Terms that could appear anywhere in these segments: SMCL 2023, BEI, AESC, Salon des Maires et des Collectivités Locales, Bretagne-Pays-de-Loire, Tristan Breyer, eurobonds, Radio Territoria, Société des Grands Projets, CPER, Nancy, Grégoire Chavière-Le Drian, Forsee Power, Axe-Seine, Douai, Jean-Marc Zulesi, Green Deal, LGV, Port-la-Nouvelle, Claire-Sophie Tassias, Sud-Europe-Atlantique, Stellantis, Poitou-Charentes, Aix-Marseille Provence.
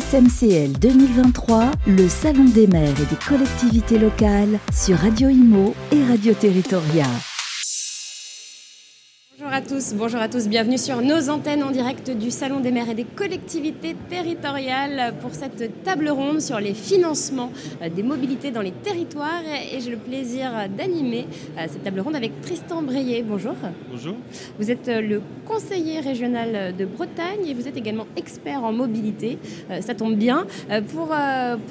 SMCL 2023, le Salon des maires et des collectivités locales sur Radio Imo et Radio Territoria. Bonjour à tous, bienvenue sur nos antennes en direct du Salon des maires et des collectivités territoriales pour cette table ronde sur les financements des mobilités dans les territoires. Et j'ai le plaisir d'animer cette table ronde avec Tristan Breyer. Bonjour. Bonjour. Vous êtes le conseiller régional de Bretagne et vous êtes également expert en mobilité. Ça tombe bien. Pour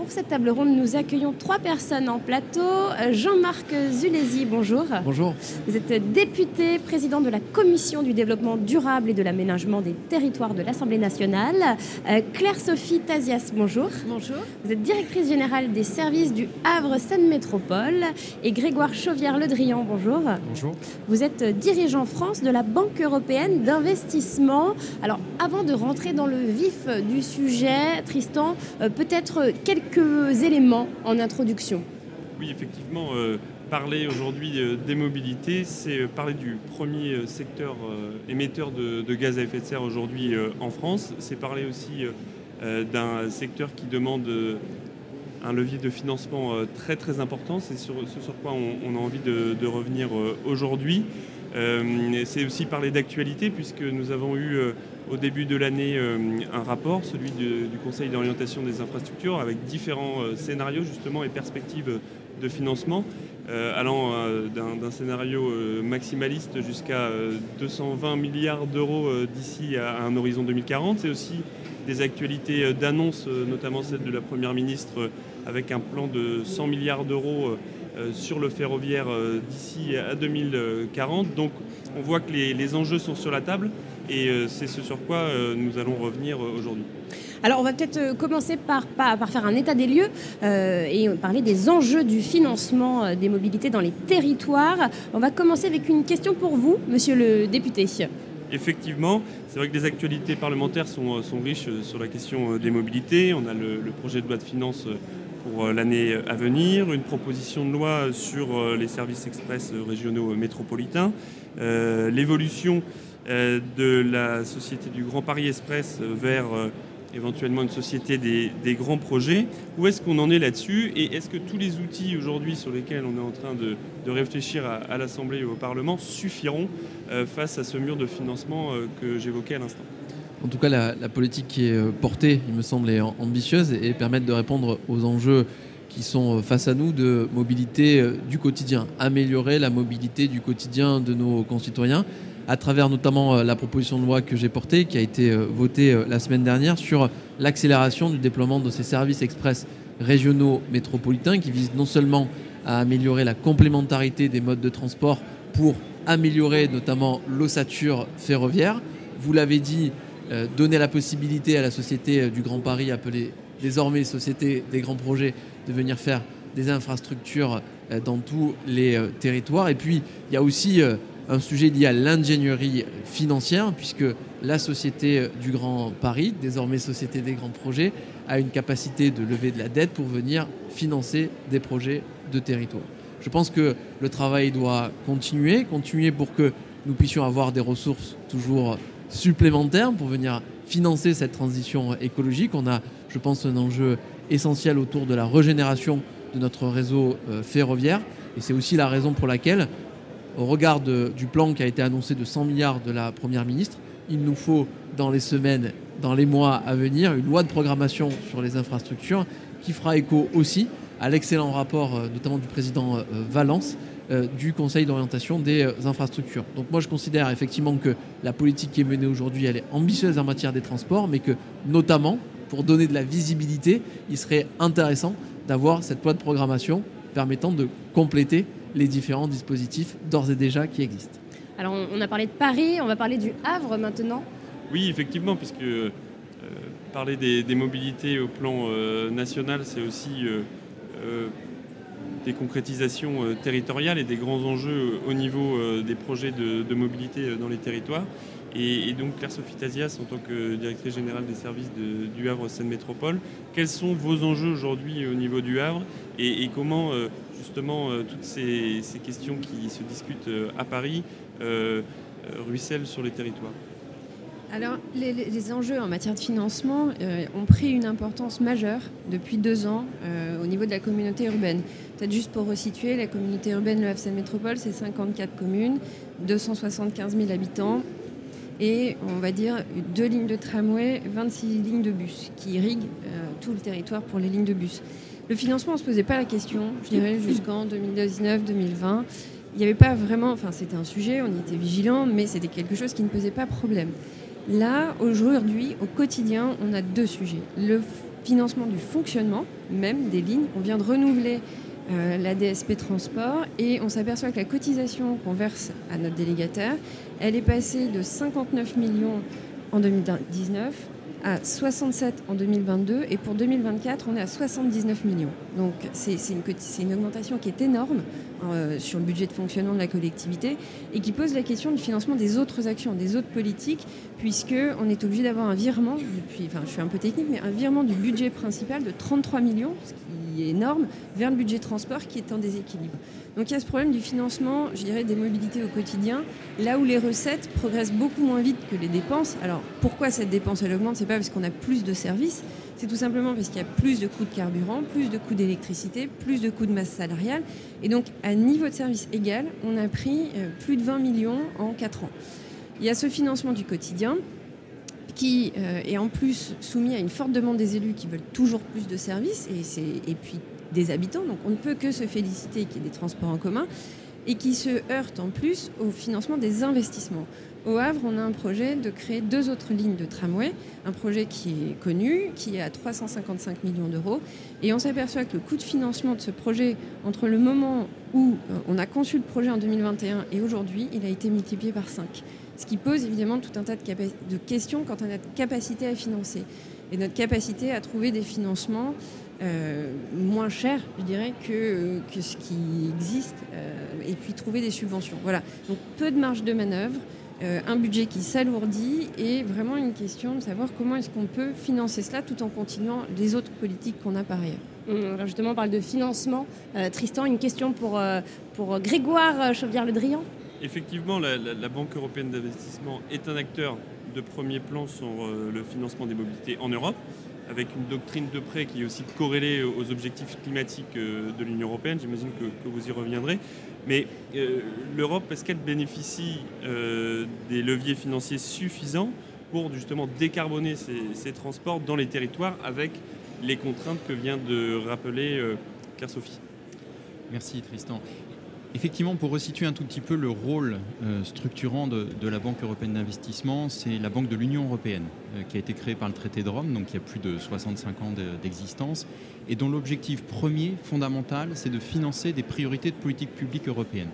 cette table ronde, nous accueillons trois personnes en plateau. Jean-Marc Zulesi, bonjour. Bonjour. Vous êtes député, président de la Commission du développement durable et de l'aménagement des territoires de l'Assemblée nationale. Claire-Sophie Tassias, bonjour. Bonjour. Vous êtes directrice générale des services du Havre-Seine Métropole. Et Grégoire Chavière-Le Drian, bonjour. Bonjour. Vous êtes dirigeant France de la Banque européenne d'investissement. Alors, avant de rentrer dans le vif du sujet, Tristan, peut-être quelques éléments en introduction. Oui, effectivement. Parler aujourd'hui des mobilités, c'est parler du premier secteur émetteur de gaz à effet de serre aujourd'hui en France. C'est parler aussi d'un secteur qui demande un levier de financement très très important. C'est ce sur quoi on a envie de revenir aujourd'hui. C'est aussi parler d'actualité puisque nous avons eu au début de l'année un rapport, celui du Conseil d'orientation des infrastructures, avec différents scénarios justement et perspectives de financement. Allant d'un scénario maximaliste jusqu'à 220 milliards d'euros d'ici à un horizon 2040. C'est aussi des actualités d'annonces, notamment celle de la Première ministre avec un plan de 100 milliards d'euros sur le ferroviaire d'ici à 2040. Donc on voit que les enjeux sont sur la table et c'est ce sur quoi nous allons revenir aujourd'hui. Alors on va peut-être commencer par faire un état des lieux et parler des enjeux du financement des mobilités dans les territoires. On va commencer avec une question pour vous, monsieur le député. Effectivement, c'est vrai que les actualités parlementaires sont riches sur la question des mobilités. On a le projet de loi de finances pour l'année à venir, une proposition de loi sur les services express régionaux métropolitains, l'évolution de la Société du Grand Paris Express vers éventuellement une société des grands projets. Où est-ce qu'on en est là-dessus ? Et est-ce que tous les outils aujourd'hui sur lesquels on est en train de réfléchir à l'Assemblée et au Parlement suffiront face à ce mur de financement que j'évoquais à l'instant ? En tout cas, la politique qui est portée, il me semble, est ambitieuse et permet de répondre aux enjeux qui sont face à nous de mobilité du quotidien, améliorer la mobilité du quotidien de nos concitoyens, à travers notamment la proposition de loi que j'ai portée, qui a été votée la semaine dernière, sur l'accélération du déploiement de ces services express régionaux métropolitains qui visent non seulement à améliorer la complémentarité des modes de transport pour améliorer notamment l'ossature ferroviaire. Vous l'avez dit, donner la possibilité à la Société du Grand Paris, appelée désormais Société des Grands Projets, de venir faire des infrastructures dans tous les territoires. Et puis, il y a aussi un sujet lié à l'ingénierie financière, puisque la Société du Grand Paris, désormais Société des Grands Projets, a une capacité de lever de la dette pour venir financer des projets de territoire. Je pense que le travail doit continuer pour que nous puissions avoir des ressources toujours supplémentaires pour venir financer cette transition écologique. On a, je pense, un enjeu essentiel autour de la régénération de notre réseau ferroviaire. Et c'est aussi la raison pour laquelle, au regard du plan qui a été annoncé de 100 milliards de la Première ministre, il nous faut dans les semaines, dans les mois à venir, une loi de programmation sur les infrastructures qui fera écho aussi à l'excellent rapport, notamment du président Valence, du Conseil d'orientation des infrastructures. Donc moi, je considère effectivement que la politique qui est menée aujourd'hui, elle est ambitieuse en matière des transports, mais que notamment, pour donner de la visibilité, il serait intéressant d'avoir cette loi de programmation permettant de compléter les différents dispositifs d'ores et déjà qui existent. Alors on a parlé de Paris, on va parler du Havre maintenant. Oui, effectivement, puisque parler des mobilités au plan national, c'est aussi des concrétisations territoriales et des grands enjeux au niveau des projets de mobilité dans les territoires. Et donc Claire-Sophie Tassias, en tant que directrice générale des services du Havre-Seine Métropole, quels sont vos enjeux aujourd'hui au niveau du Havre et comment justement toutes ces questions qui se discutent à Paris ruissellent sur les territoires ? Alors, les enjeux en matière de financement ont pris une importance majeure depuis 2 ans au niveau de la communauté urbaine. Peut-être juste pour resituer, la communauté urbaine de Havre-Seine Métropole, c'est 54 communes, 275 000 habitants et, on va dire, 2 lignes de tramway, 26 lignes de bus qui irriguent tout le territoire pour les lignes de bus. Le financement, on ne se posait pas la question, je dirais, jusqu'en 2019-2020. Il n'y avait pas vraiment... Enfin, c'était un sujet, on y était vigilants, mais c'était quelque chose qui ne posait pas problème. Là, aujourd'hui, au quotidien, on a 2 sujets. Le financement du fonctionnement, même des lignes. On vient de renouveler la DSP Transport et on s'aperçoit que la cotisation qu'on verse à notre délégataire, elle est passée de 59 millions en 2019 à 67 en 2022 et pour 2024, on est à 79 millions. Donc c'est une augmentation qui est énorme sur le budget de fonctionnement de la collectivité et qui pose la question du financement des autres actions, des autres politiques, puisqu'on est obligé d'avoir un virement, je suis un peu technique, mais un virement du budget principal de 33 millions, ce qui est énorme, vers le budget transport qui est en déséquilibre. Donc il y a ce problème du financement, je dirais, des mobilités au quotidien, là où les recettes progressent beaucoup moins vite que les dépenses. Alors pourquoi cette dépense, elle augmente ? C'est pas parce qu'on a plus de services, c'est tout simplement parce qu'il y a plus de coûts de carburant, plus de coûts d'électricité, plus de coûts de masse salariale. Et donc, à niveau de service égal, on a pris plus de 20 millions en 4 ans. Il y a ce financement du quotidien qui est en plus soumis à une forte demande des élus qui veulent toujours plus de services et puis des habitants. Donc, on ne peut que se féliciter qu'il y ait des transports en commun et qui se heurte en plus au financement des investissements. Au Havre, on a un projet de créer 2 autres lignes de tramway, un projet qui est connu, qui est à 355 millions d'euros. Et on s'aperçoit que le coût de financement de ce projet, entre le moment où on a conçu le projet en 2021 et aujourd'hui, il a été multiplié par 5. Ce qui pose évidemment tout un tas de questions quant à notre capacité à financer et notre capacité à trouver des financements moins cher, je dirais, que ce qui existe, et puis trouver des subventions. Voilà. Donc peu de marge de manœuvre, un budget qui s'alourdit et vraiment une question de savoir comment est-ce qu'on peut financer cela tout en continuant les autres politiques qu'on a par ailleurs. Alors justement, on parle de financement. Tristan, une question pour Grégoire Chavière-Le Drian. Effectivement, la Banque européenne d'investissement est un acteur de premier plan sur le financement des mobilités en Europe, avec une doctrine de prêt qui est aussi corrélée aux objectifs climatiques de l'Union européenne. J'imagine que vous y reviendrez. Mais l'Europe, est-ce qu'elle bénéficie des leviers financiers suffisants pour justement décarboner ces transports dans les territoires avec les contraintes que vient de rappeler Claire-Sophie ? Merci Tristan. Effectivement, pour resituer un tout petit peu le rôle structurant de la Banque européenne d'investissement, c'est la Banque de l'Union européenne qui a été créée par le traité de Rome, donc il y a plus de 65 ans d'existence, et dont l'objectif premier, fondamental, c'est de financer des priorités de politique publique européenne.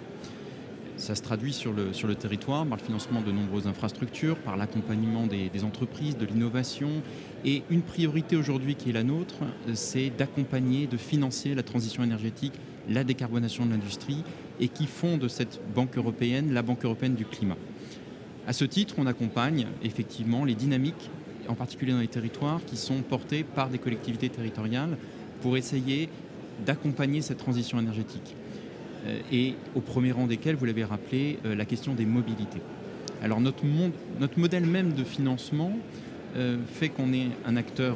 Ça se traduit sur le territoire par le financement de nombreuses infrastructures, par l'accompagnement des entreprises, de l'innovation. Et une priorité aujourd'hui qui est la nôtre, c'est d'accompagner, de financer la transition énergétique, la décarbonation de l'industrie et qui font de cette Banque européenne la Banque européenne du climat. À ce titre, on accompagne effectivement les dynamiques, en particulier dans les territoires, qui sont portées par des collectivités territoriales pour essayer d'accompagner cette transition énergétique. Et au premier rang desquels, vous l'avez rappelé, la question des mobilités. Alors notre modèle même de financement fait qu'on est un acteur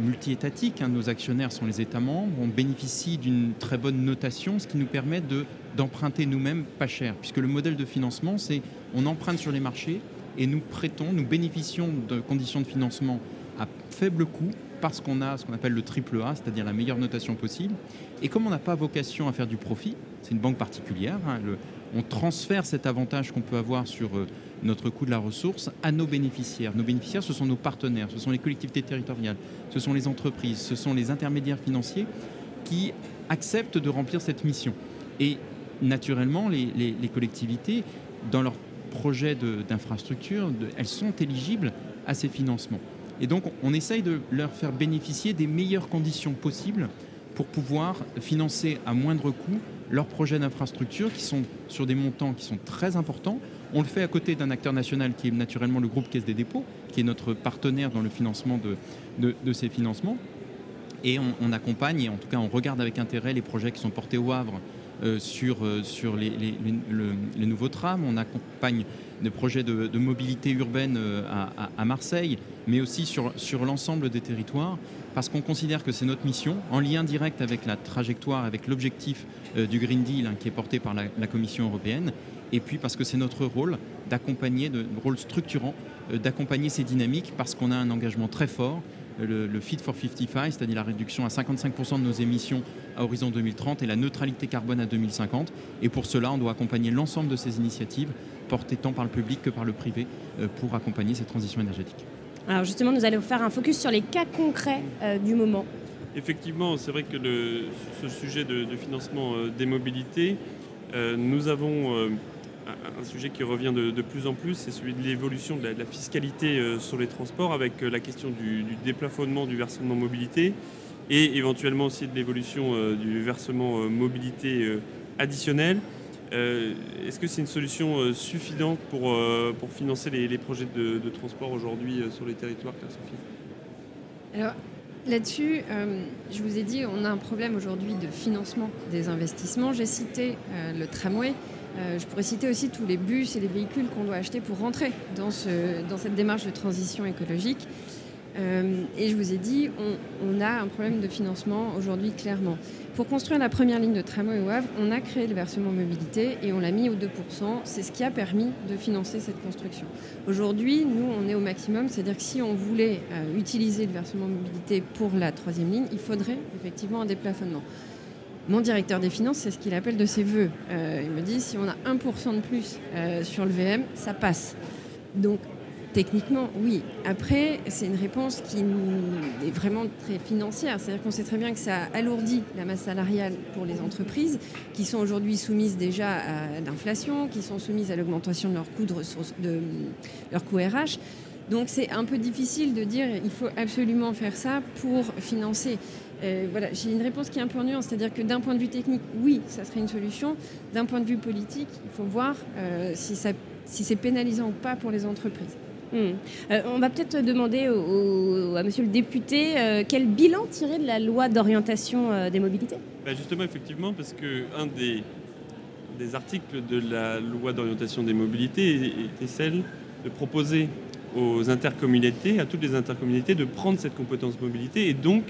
multi-étatique. Nos actionnaires sont les États membres. On bénéficie d'une très bonne notation, ce qui nous permet d'emprunter nous-mêmes pas cher. Puisque le modèle de financement, c'est on emprunte sur les marchés et nous prêtons, nous bénéficions de conditions de financement à faible coût parce qu'on a ce qu'on appelle le triple A, c'est-à-dire la meilleure notation possible. Et comme on n'a pas vocation à faire du profit, c'est une banque particulière, on transfère cet avantage qu'on peut avoir sur notre coût de la ressource à nos bénéficiaires. Nos bénéficiaires, ce sont nos partenaires, ce sont les collectivités territoriales, ce sont les entreprises, ce sont les intermédiaires financiers qui acceptent de remplir cette mission. Et naturellement, les collectivités, dans leurs projets d'infrastructure, elles sont éligibles à ces financements. Et donc, on essaye de leur faire bénéficier des meilleures conditions possibles pour pouvoir financer à moindre coût leurs projets d'infrastructure qui sont sur des montants qui sont très importants. On le fait à côté d'un acteur national qui est naturellement le groupe Caisse des dépôts, qui est notre partenaire dans le financement de ces financements. Et on accompagne, et en tout cas on regarde avec intérêt les projets qui sont portés au Havre sur les nouveaux trams. On accompagne des projets de mobilité urbaine à Marseille, mais aussi sur l'ensemble des territoires, parce qu'on considère que c'est notre mission, en lien direct avec la trajectoire, avec l'objectif du Green Deal qui est porté par la Commission européenne, et puis parce que c'est notre rôle d'accompagner, rôle structurant, d'accompagner ces dynamiques, parce qu'on a un engagement très fort, le Fit for 55, c'est-à-dire la réduction à 55% de nos émissions à horizon 2030 et la neutralité carbone à 2050. Et pour cela, on doit accompagner l'ensemble de ces initiatives, portées tant par le public que par le privé, pour accompagner cette transition énergétique. Alors justement, nous allons faire un focus sur les cas concrets du moment. Effectivement, c'est vrai que ce sujet de financement des mobilités, nous avons un sujet qui revient de plus en plus, c'est celui de l'évolution de la fiscalité sur les transports, avec la question du déplafonnement du versement mobilité et éventuellement aussi de l'évolution du versement mobilité additionnel. Est-ce que c'est une solution suffisante pour financer les projets de transport aujourd'hui sur les territoires, Claire-Sophie ? Alors là-dessus, je vous ai dit, on a un problème aujourd'hui de financement des investissements. J'ai cité le tramway. Je pourrais citer aussi tous les bus et les véhicules qu'on doit acheter pour rentrer dans cette démarche de transition écologique. Et je vous ai dit, on a un problème de financement aujourd'hui, clairement. Pour construire la première ligne de tramway au Havre, on a créé le versement mobilité et on l'a mis au 2%. C'est ce qui a permis de financer cette construction. Aujourd'hui, nous, on est au maximum. C'est-à-dire que si on voulait utiliser le versement mobilité pour la troisième ligne, il faudrait effectivement un déplafonnement. Mon directeur des finances, c'est ce qu'il appelle de ses vœux. Il me dit, si on a 1% de plus sur le VM, ça passe. Donc, techniquement, oui. Après, c'est une réponse qui est vraiment très financière. C'est-à-dire qu'on sait très bien que ça alourdit la masse salariale pour les entreprises qui sont aujourd'hui soumises déjà à l'inflation, qui sont soumises à l'augmentation de leurs coûts de leur coût RH. Donc, c'est un peu difficile de dire il faut absolument faire ça pour financer. Voilà, j'ai une réponse qui est un peu en nuance, c'est-à-dire que d'un point de vue technique, oui, ça serait une solution. D'un point de vue politique, il faut voir si c'est pénalisant ou pas pour les entreprises. On va peut-être demander à monsieur le député quel bilan tirer de la loi d'orientation des mobilités. Justement, effectivement, parce qu'un des articles de la loi d'orientation des mobilités était celle de proposer aux intercommunalités, à toutes les intercommunalités, de prendre cette compétence mobilité et donc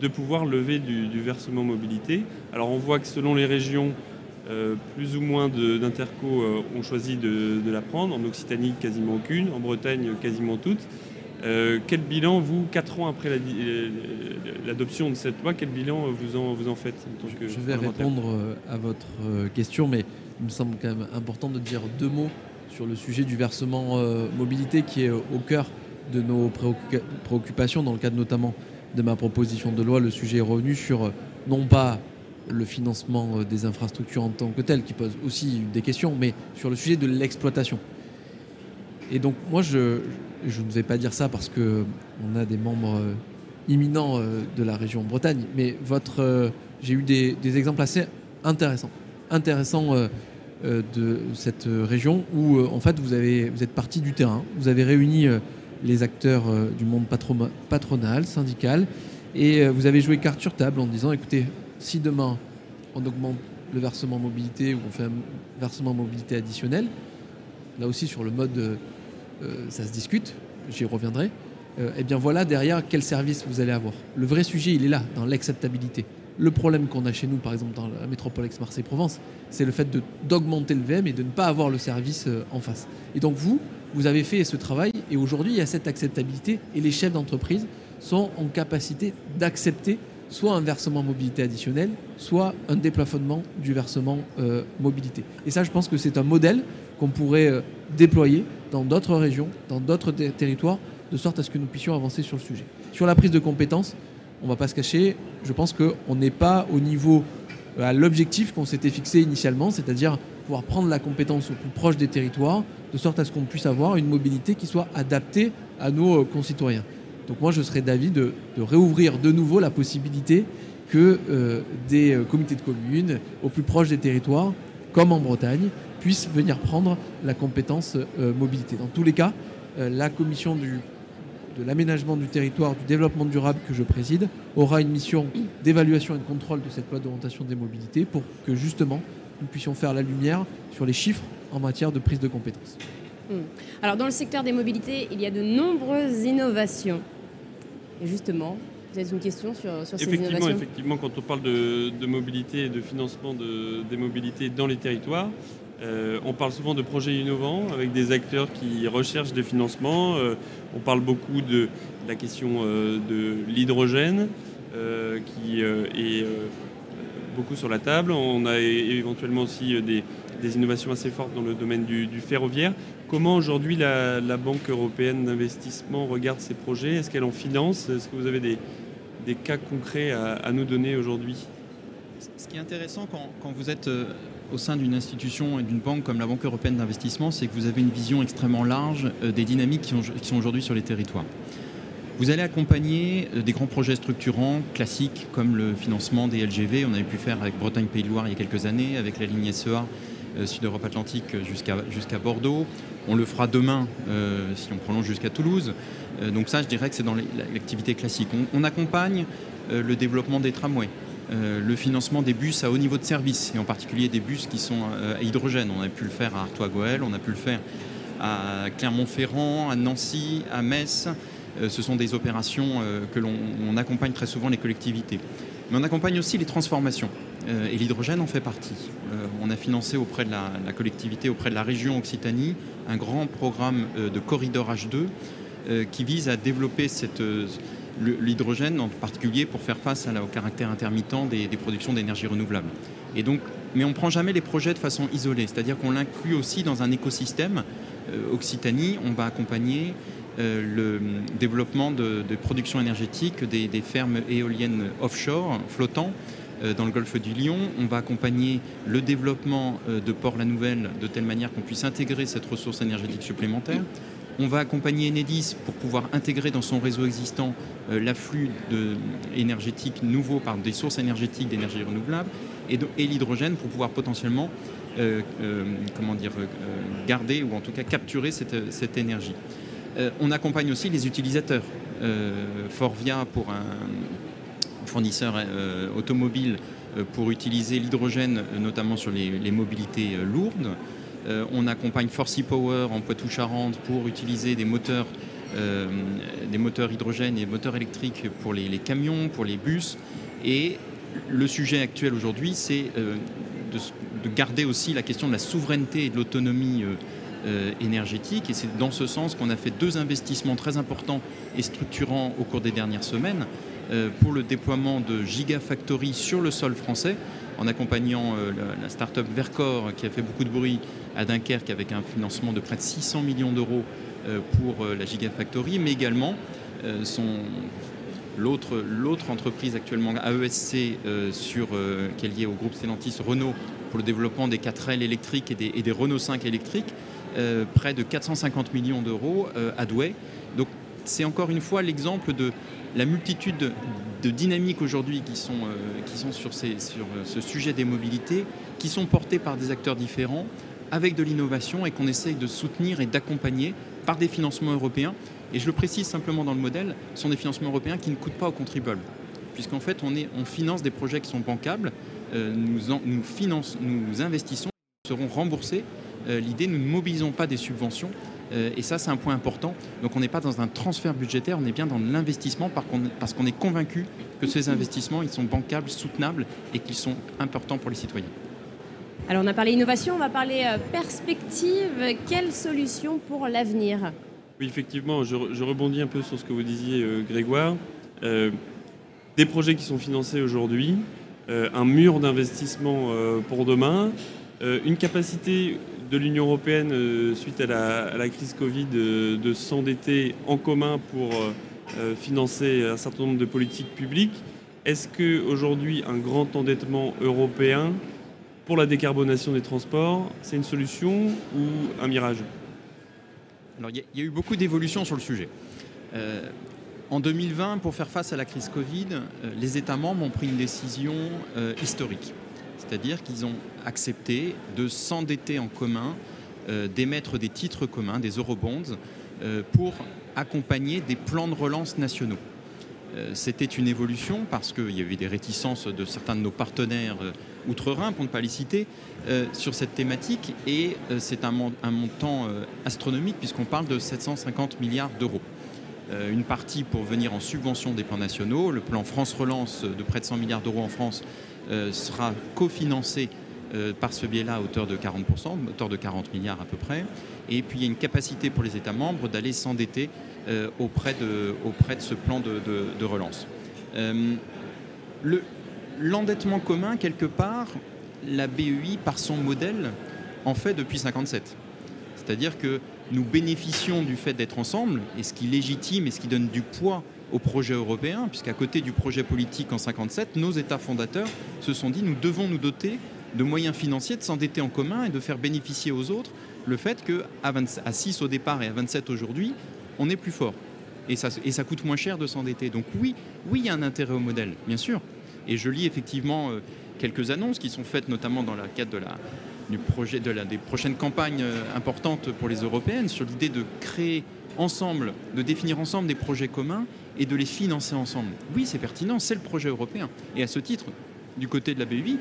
de pouvoir lever du versement mobilité. Alors on voit que selon les régions, plus ou moins d'interco ont choisi de la prendre. En Occitanie, quasiment aucune. En Bretagne, quasiment toutes. Quel bilan, vous, 4 ans après l'adoption de cette loi, quel bilan vous en faites en tant que Je vais répondre à votre question, mais il me semble quand même important de dire 2 mots sur le sujet du versement mobilité qui est au cœur de nos préoccupations dans le cadre notamment de ma proposition de loi. Le sujet est revenu sur non pas le financement des infrastructures en tant que telles, qui pose aussi des questions, mais sur le sujet de l'exploitation. Et donc moi, je ne vais pas dire ça parce qu'on a des membres imminents de la région Bretagne, mais j'ai eu des exemples assez intéressants de cette région où en fait vous êtes parti du terrain, vous avez réuni les acteurs du monde patronal, syndical, et vous avez joué carte sur table en disant, écoutez, si demain on augmente le versement mobilité ou on fait un versement mobilité additionnel, là aussi sur le mode ça se discute, j'y reviendrai, et bien voilà derrière quel service vous allez avoir. Le vrai sujet, il est là, dans l'acceptabilité. Le problème qu'on a chez nous, par exemple dans la métropole Aix-Marseille Provence, c'est le fait d'augmenter le VM et de ne pas avoir le service en face. Et donc vous avez fait ce travail et aujourd'hui il y a cette acceptabilité et les chefs d'entreprise sont en capacité d'accepter soit un versement mobilité additionnel, soit un déplafonnement du versement mobilité. Et ça, je pense que c'est un modèle qu'on pourrait déployer dans d'autres régions, dans d'autres territoires, de sorte à ce que nous puissions avancer sur le sujet. Sur la prise de compétences, on ne va pas se cacher, je pense qu'on n'est pas au niveau, à l'objectif qu'on s'était fixé initialement, c'est-à-dire pouvoir prendre la compétence au plus proche des territoires, de sorte à ce qu'on puisse avoir une mobilité qui soit adaptée à nos concitoyens. Donc moi, je serais d'avis de réouvrir de nouveau la possibilité que des comités de communes au plus proche des territoires, comme en Bretagne, puissent venir prendre la compétence mobilité. Dans tous les cas, la commission du de l'aménagement du territoire, du développement durable que je préside, aura une mission d'évaluation et de contrôle de cette loi d'orientation des mobilités pour que justement nous puissions faire la lumière sur les chiffres en matière de prise de compétences. Alors dans le secteur des mobilités, il y a de nombreuses innovations. Et justement, vous avez une question sur ces innovations ? Effectivement, quand on parle de mobilité et de financement des mobilités dans les territoires, on parle souvent de projets innovants avec des acteurs qui recherchent des financements. On parle beaucoup de la question de l'hydrogène qui est beaucoup sur la table. On a éventuellement aussi des innovations assez fortes dans le domaine du ferroviaire. Comment aujourd'hui la Banque européenne d'investissement regarde ces projets ? Est-ce qu'elle en finance ? Est-ce que vous avez des cas concrets à nous donner aujourd'hui ? Ce qui est intéressant quand vous êtes au sein d'une institution et d'une banque comme la Banque européenne d'investissement, c'est que vous avez une vision extrêmement large des dynamiques qui sont aujourd'hui sur les territoires. Vous allez accompagner des grands projets structurants classiques comme le financement des LGV. On avait pu faire avec Bretagne-Pays-de-Loire il y a quelques années, avec la ligne SEA Sud-Europe-Atlantique jusqu'à Bordeaux. On le fera demain si on prolonge jusqu'à Toulouse. Donc ça, je dirais que c'est dans l'activité classique. On accompagne le développement des tramways. Le financement des bus à haut niveau de service, et en particulier des bus qui sont à hydrogène. On a pu le faire à Artois-Gohelle, on a pu le faire à Clermont-Ferrand, à Nancy, à Metz. Ce sont des opérations que l'on accompagne très souvent les collectivités. Mais on accompagne aussi les transformations, et l'hydrogène en fait partie. On a financé auprès de la collectivité, auprès de la région Occitanie, un grand programme de corridor H2 qui vise à développer l'hydrogène en particulier pour faire face au caractère intermittent des productions d'énergie renouvelable. Et donc, mais on ne prend jamais les projets de façon isolée, c'est-à-dire qu'on l'inclut aussi dans un écosystème. Occitanie, on va accompagner le développement de production énergétique des fermes éoliennes offshore, flottant, dans le golfe du Lion. On va accompagner le développement de Port-la-Nouvelle de telle manière qu'on puisse intégrer cette ressource énergétique supplémentaire. On va accompagner Enedis pour pouvoir intégrer dans son réseau existant l'afflux énergétique nouveau par des sources énergétiques d'énergie renouvelable et l'hydrogène pour pouvoir potentiellement garder ou en tout cas capturer cette énergie. On accompagne aussi les utilisateurs. Forvia pour un fournisseur automobile pour utiliser l'hydrogène notamment sur les mobilités lourdes. On accompagne Forsee Power en Poitou-Charentes pour utiliser des moteurs hydrogène et moteurs électriques pour les camions, pour les bus. Et le sujet actuel aujourd'hui, c'est de garder aussi la question de la souveraineté et de l'autonomie énergétique. Et c'est dans ce sens qu'on a fait 2 investissements très importants et structurants au cours des dernières semaines pour le déploiement de gigafactories sur le sol français, en accompagnant la start-up Verkor qui a fait beaucoup de bruit à Dunkerque avec un financement de près de 600 millions d'euros pour la Gigafactory, mais également l'autre entreprise actuellement, AESC, qui est liée au groupe Stellantis Renault, pour le développement des 4L électriques et des Renault 5 électriques, près de 450 millions d'euros à Douai. Donc c'est encore une fois l'exemple de la multitude de dynamiques aujourd'hui qui sont sur ce sujet des mobilités, qui sont portées par des acteurs différents, avec de l'innovation et qu'on essaye de soutenir et d'accompagner par des financements européens. Et je le précise simplement dans le modèle, ce sont des financements européens qui ne coûtent pas aux contribuables. Puisqu'en fait, on finance des projets qui sont bancables, nous investissons, nous serons remboursés. L'idée, nous ne mobilisons pas des subventions. Et ça, c'est un point important. Donc, on n'est pas dans un transfert budgétaire, on est bien dans l'investissement parce qu'on est convaincu que ces investissements, ils sont bancables, soutenables et qu'ils sont importants pour les citoyens. Alors, on a parlé innovation, on va parler perspective. Quelles solutions pour l'avenir ? Oui, effectivement, je rebondis un peu sur ce que vous disiez, Grégoire. Des projets qui sont financés aujourd'hui, un mur d'investissement pour demain, une capacité de l'Union européenne suite à la crise Covid de s'endetter en commun pour financer un certain nombre de politiques publiques. Est-ce qu'aujourd'hui, un grand endettement européen pour la décarbonation des transports, c'est une solution ou un mirage ? Alors, il y a eu beaucoup d'évolutions sur le sujet. En 2020, pour faire face à la crise Covid, les États membres ont pris une décision historique. C'est-à-dire qu'ils ont accepté de s'endetter en commun, d'émettre des titres communs, des eurobonds, pour accompagner des plans de relance nationaux. C'était une évolution parce qu'il y avait des réticences de certains de nos partenaires outre-Rhin, pour ne pas les citer, sur cette thématique, et c'est un montant astronomique puisqu'on parle de 750 milliards d'euros. Une partie pour venir en subvention des plans nationaux. Le plan France Relance de près de 100 milliards d'euros en France sera cofinancé par ce biais-là à hauteur de 40%, à hauteur de 40 milliards à peu près. Et puis il y a une capacité pour les États membres d'aller s'endetter auprès de ce plan de relance. L'endettement commun, quelque part, la BEI, par son modèle, en fait depuis 1957. C'est-à-dire que nous bénéficions du fait d'être ensemble, et ce qui légitime et ce qui donne du poids au projet européen, puisqu'à côté du projet politique en 1957, nos États fondateurs se sont dit nous devons nous doter de moyens financiers, de s'endetter en commun et de faire bénéficier aux autres le fait qu'à 6 au départ et à 27 aujourd'hui, on est plus fort. Et ça coûte moins cher de s'endetter. Donc oui, il y a un intérêt au modèle, bien sûr. Et je lis effectivement quelques annonces qui sont faites notamment dans le cadre du projet, des prochaines campagnes importantes pour les européennes sur l'idée de créer ensemble, de définir ensemble des projets communs et de les financer ensemble. Oui, c'est pertinent, c'est le projet européen. Et à ce titre, du côté de la BEI,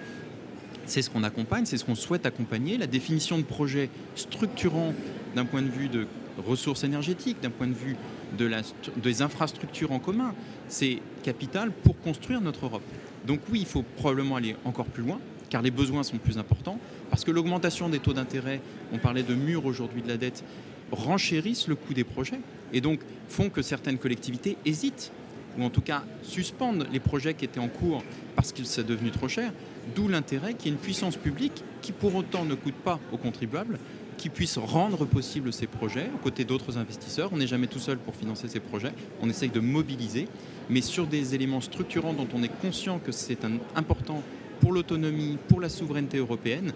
c'est ce qu'on accompagne, c'est ce qu'on souhaite accompagner. La définition de projets structurants d'un point de vue de ressources énergétiques, d'un point de vue de des infrastructures en commun, c'est capital pour construire notre Europe. Donc oui, il faut probablement aller encore plus loin, car les besoins sont plus importants, parce que l'augmentation des taux d'intérêt, on parlait de mur aujourd'hui de la dette, renchérissent le coût des projets, et donc font que certaines collectivités hésitent, ou en tout cas suspendent les projets qui étaient en cours parce que c'est devenu trop cher, d'où l'intérêt qu'il y ait une puissance publique qui pour autant ne coûte pas aux contribuables, qui puisse rendre possible ces projets aux côtés d'autres investisseurs. On n'est jamais tout seul pour financer ces projets, on essaye de mobiliser, mais sur des éléments structurants dont on est conscient que c'est important pour l'autonomie, pour la souveraineté européenne,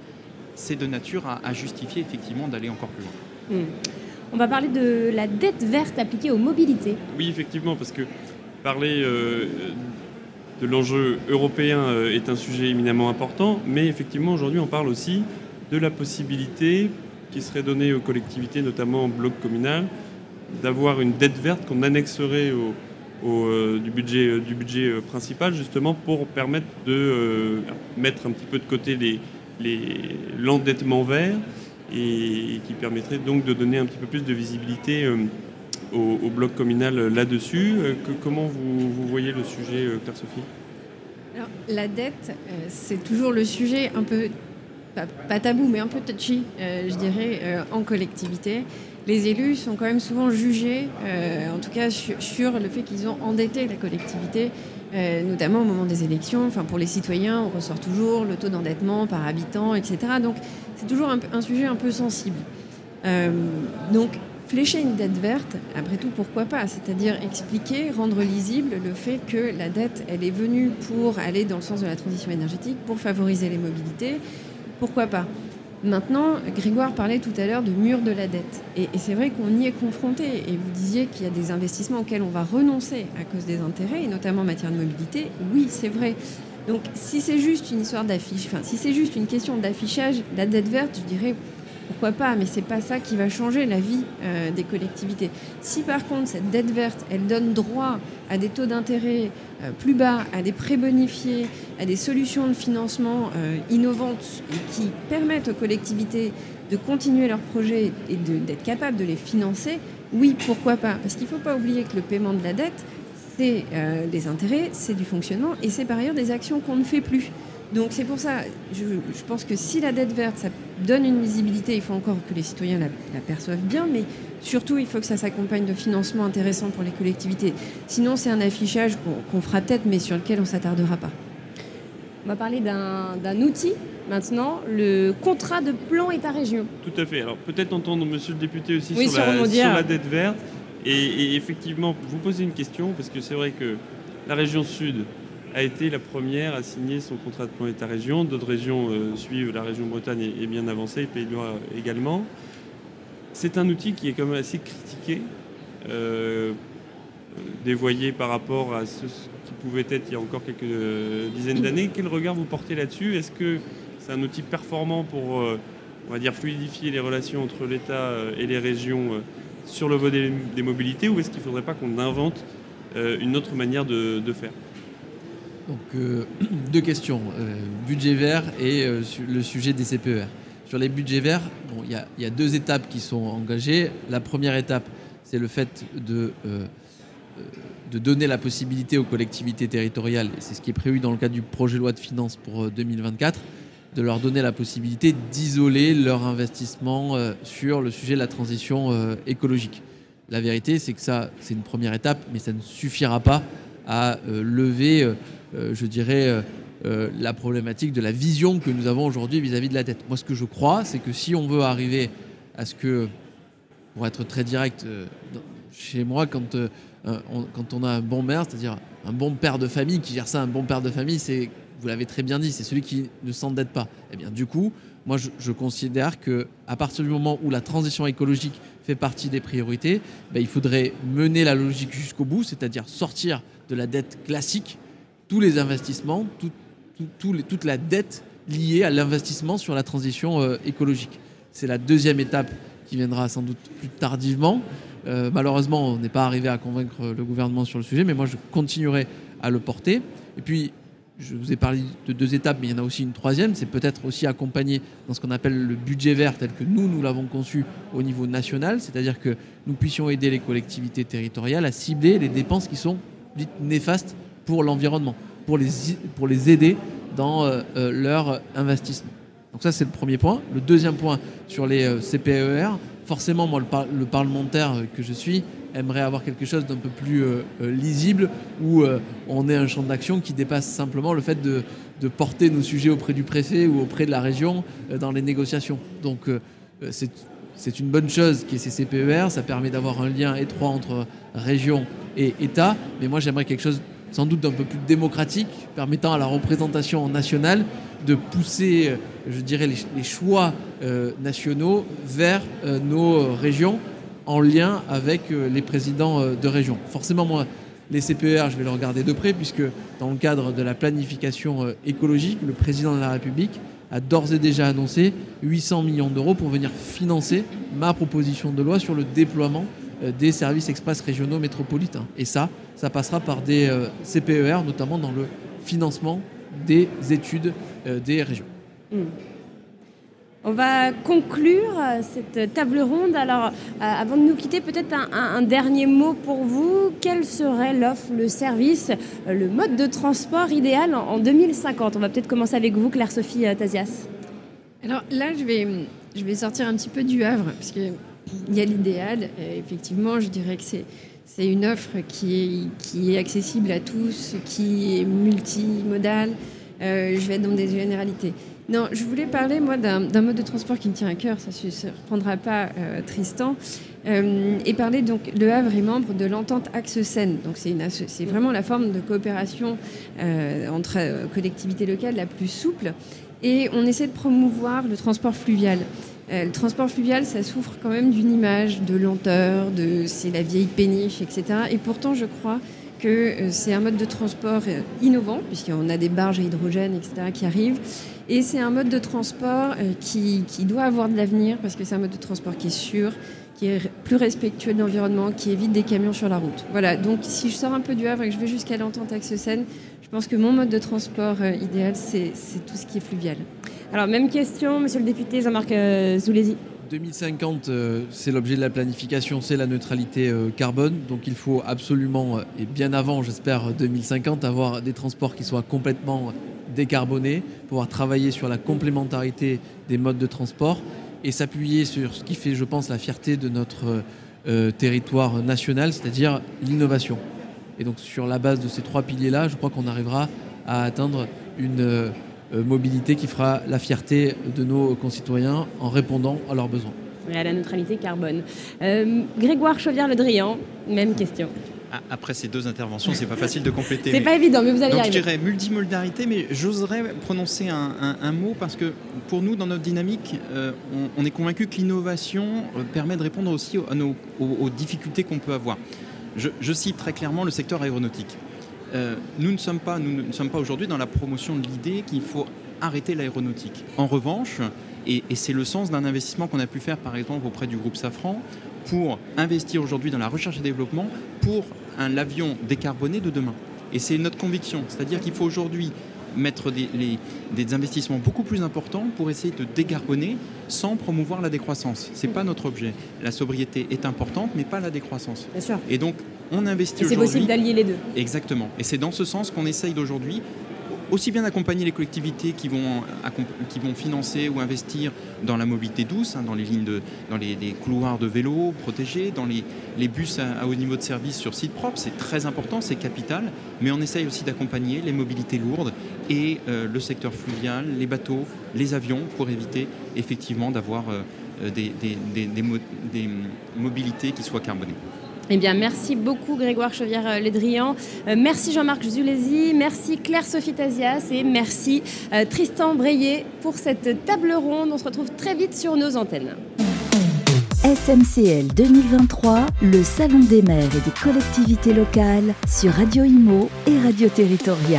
c'est de nature à justifier effectivement d'aller encore plus loin. On va parler de la dette verte appliquée aux mobilités. Oui, effectivement, parce que parler de l'enjeu européen est un sujet éminemment important, mais effectivement aujourd'hui on parle aussi de la possibilité qui serait donnée aux collectivités, notamment en bloc communal, d'avoir une dette verte qu'on annexerait du budget principal, justement pour permettre de mettre un petit peu de côté l'endettement vert et qui permettrait donc de donner un petit peu plus de visibilité au bloc communal là-dessus. Comment vous voyez le sujet, Claire-Sophie ? Alors, la dette, c'est toujours le sujet un peu, pas tabou, mais un peu touchy, je dirais, en collectivité. Les élus sont quand même souvent jugés, en tout cas sur le fait qu'ils ont endetté la collectivité, notamment au moment des élections. Enfin, pour les citoyens, on ressort toujours le taux d'endettement par habitant, etc. Donc, c'est toujours un sujet un peu sensible. Donc, flécher une dette verte, après tout, pourquoi pas ? C'est-à-dire expliquer, rendre lisible le fait que la dette, elle est venue pour aller dans le sens de la transition énergétique, pour favoriser les mobilités, pourquoi pas ? Maintenant, Grégoire parlait tout à l'heure de mur de la dette. Et c'est vrai qu'on y est confronté. Et vous disiez qu'il y a des investissements auxquels on va renoncer à cause des intérêts, et notamment en matière de mobilité. Oui, c'est vrai. Donc, si c'est juste une histoire d'affiche, enfin, si c'est juste une question d'affichage, la dette verte, je dirais... pourquoi pas, mais c'est pas ça qui va changer la vie des collectivités. Si par contre cette dette verte, elle donne droit à des taux d'intérêt plus bas, à des prêts bonifiés, à des solutions de financement innovantes et qui permettent aux collectivités de continuer leurs projets et d'être capables de les financer, oui, pourquoi pas ? Parce qu'il ne faut pas oublier que le paiement de la dette, c'est des intérêts, c'est du fonctionnement et c'est par ailleurs des actions qu'on ne fait plus. Donc c'est pour ça, je pense que si la dette verte, ça donne une visibilité, il faut encore que les citoyens la perçoivent bien, mais surtout il faut que ça s'accompagne de financements intéressants pour les collectivités. Sinon c'est un affichage qu'on fera peut-être, mais sur lequel on ne s'attardera pas. On va parler d'un outil maintenant, le contrat de plan État-région. Tout à fait. Alors peut-être entendre monsieur le député aussi oui, sur la dette verte. Et effectivement, vous posez une question, parce que c'est vrai que la région Sud a été la première à signer son contrat de plan État-région. D'autres régions suivent, la région Bretagne est bien avancée, le Pays de Loire également. C'est un outil qui est quand même assez critiqué, dévoyé par rapport à ce qui pouvait être il y a encore quelques dizaines d'années. Quel regard vous portez là-dessus ? Est-ce que c'est un outil performant pour, on va dire, fluidifier les relations entre l'État et les régions sur le volet des mobilités, ou est-ce qu'il ne faudrait pas qu'on invente une autre manière de faire ? Donc, deux questions, budget vert et le sujet des CPER. Sur les budgets verts, bon, y a deux étapes qui sont engagées. La première étape, c'est le fait de donner la possibilité aux collectivités territoriales, et c'est ce qui est prévu dans le cadre du projet de loi de finances pour 2024, de leur donner la possibilité d'isoler leur investissement sur le sujet de la transition écologique. La vérité, c'est que ça, c'est une première étape, mais ça ne suffira pas à lever, je dirais, la problématique de la vision que nous avons aujourd'hui vis-à-vis de la dette. Moi, ce que je crois, c'est que si on veut arriver à ce que, pour être très direct, chez moi, quand on a un bon maire, c'est-à-dire un bon père de famille qui gère ça, un bon père de famille, c'est, vous l'avez très bien dit, c'est celui qui ne s'endette pas. Eh bien, du coup, moi, je considère qu'à partir du moment où la transition écologique fait partie des priorités, ben, il faudrait mener la logique jusqu'au bout, c'est-à-dire sortir de la dette classique tous les investissements, toute la dette liée à l'investissement sur la transition écologique. C'est la deuxième étape qui viendra sans doute plus tardivement. Malheureusement, on n'est pas arrivé à convaincre le gouvernement sur le sujet, mais moi, je continuerai à le porter. Et puis, je vous ai parlé de deux étapes, mais il y en a aussi une troisième. C'est peut-être aussi accompagné dans ce qu'on appelle le budget vert tel que nous l'avons conçu au niveau national, c'est-à-dire que nous puissions aider les collectivités territoriales à cibler les dépenses qui sont dites néfastes pour l'environnement, pour les aider dans leur investissement. Donc ça, c'est le premier point. Le deuxième point sur les CPER, forcément, moi, le parlementaire que je suis aimerait avoir quelque chose d'un peu plus lisible, où on ait un champ d'action qui dépasse simplement le fait de porter nos sujets auprès du préfet ou auprès de la région dans les négociations. Donc c'est une bonne chose qu'il y ait ces CPER, ça permet d'avoir un lien étroit entre région et État, mais moi, j'aimerais quelque chose sans doute d'un peu plus démocratique, permettant à la représentation nationale de pousser, je dirais, les choix nationaux vers nos régions en lien avec les présidents de région. Forcément, moi, les CPER, je vais les regarder de près, puisque dans le cadre de la planification écologique, le président de la République a d'ores et déjà annoncé 800 millions d'euros pour venir financer ma proposition de loi sur le déploiement des services express régionaux métropolitains. Et ça passera par des CPER, notamment dans le financement des études des régions. On va conclure cette table ronde. Alors, avant de nous quitter, peut-être un dernier mot pour vous. Quelle serait l'offre, le service, le mode de transport idéal en 2050 ? On va peut-être commencer avec vous, Claire-Sophie Tassias. Alors là, je vais sortir un petit peu du Havre, parce que il y a l'idéal. Effectivement, je dirais que c'est une offre qui est accessible à tous, qui est multimodale. Je vais être dans des généralités. Non, je voulais parler, moi, d'un mode de transport qui me tient à cœur. Ça ne se reprendra pas, Tristan. Et parler, donc, le Havre est membre de l'entente Axe-Seine. Donc, c'est vraiment la forme de coopération entre collectivités locales la plus souple. Et on essaie de promouvoir le transport fluvial. Le transport fluvial, ça souffre quand même d'une image de lenteur, c'est la vieille péniche, etc. Et pourtant, je crois que c'est un mode de transport innovant, puisqu'on a des barges à hydrogène, etc., qui arrivent. Et c'est un mode de transport qui doit avoir de l'avenir, parce que c'est un mode de transport qui est sûr, qui est plus respectueux de l'environnement, qui évite des camions sur la route. Voilà, donc si je sors un peu du Havre et que je vais jusqu'à l'entente Axe-Seine, je pense que mon mode de transport idéal, c'est tout ce qui est fluvial. Alors, même question, monsieur le député Jean-Marc Zulesi. 2050, c'est l'objet de la planification, c'est la neutralité carbone. Donc, il faut absolument, et bien avant, j'espère, 2050, avoir des transports qui soient complètement décarbonés, pouvoir travailler sur la complémentarité des modes de transport et s'appuyer sur ce qui fait, je pense, la fierté de notre territoire national, c'est-à-dire l'innovation. Et donc, sur la base de ces trois piliers-là, je crois qu'on arrivera à atteindre une mobilité qui fera la fierté de nos concitoyens en répondant à leurs besoins. Et à la neutralité carbone. Grégoire Chavière-Le Drian, même question. Après ces deux interventions, c'est pas facile de compléter. C'est pas évident, mais vous allez y arriver. Je dirais multimodalité, mais j'oserais prononcer un mot, parce que pour nous, dans notre dynamique, on est convaincu que l'innovation permet de répondre aussi aux difficultés qu'on peut avoir. Je cite très clairement le secteur aéronautique. Nous ne sommes pas aujourd'hui dans la promotion de l'idée qu'il faut arrêter l'aéronautique. En revanche, et c'est le sens d'un investissement qu'on a pu faire, par exemple, auprès du groupe Safran, pour investir aujourd'hui dans la recherche et développement pour un avion décarboné de demain. Et c'est notre conviction, c'est-à-dire qu'il faut aujourd'hui mettre des investissements beaucoup plus importants pour essayer de décarboner sans promouvoir la décroissance. Ce n'est pas notre objet. La sobriété est importante, mais pas la décroissance. Bien sûr. Et donc, on investit et aujourd'hui... c'est possible d'allier les deux. Exactement. Et c'est dans ce sens qu'on essaye d'aujourd'hui aussi bien accompagner les collectivités qui vont financer ou investir dans la mobilité douce, dans les lignes dans les couloirs de vélo protégés, dans les bus à haut niveau de service sur site propre. C'est très important, c'est capital, mais on essaye aussi d'accompagner les mobilités lourdes et le secteur fluvial, les bateaux, les avions, pour éviter effectivement d'avoir des mobilités qui soient carbonées. Eh bien, merci beaucoup Grégoire Chavière-Le Drian, merci Jean-Marc Zulesi, merci Claire-Sophie Tassias et merci Tristan Breyer pour cette table ronde. On se retrouve très vite sur nos antennes. SMCL 2023, le salon des maires et des collectivités locales sur Radio Imo et Radio Territoria.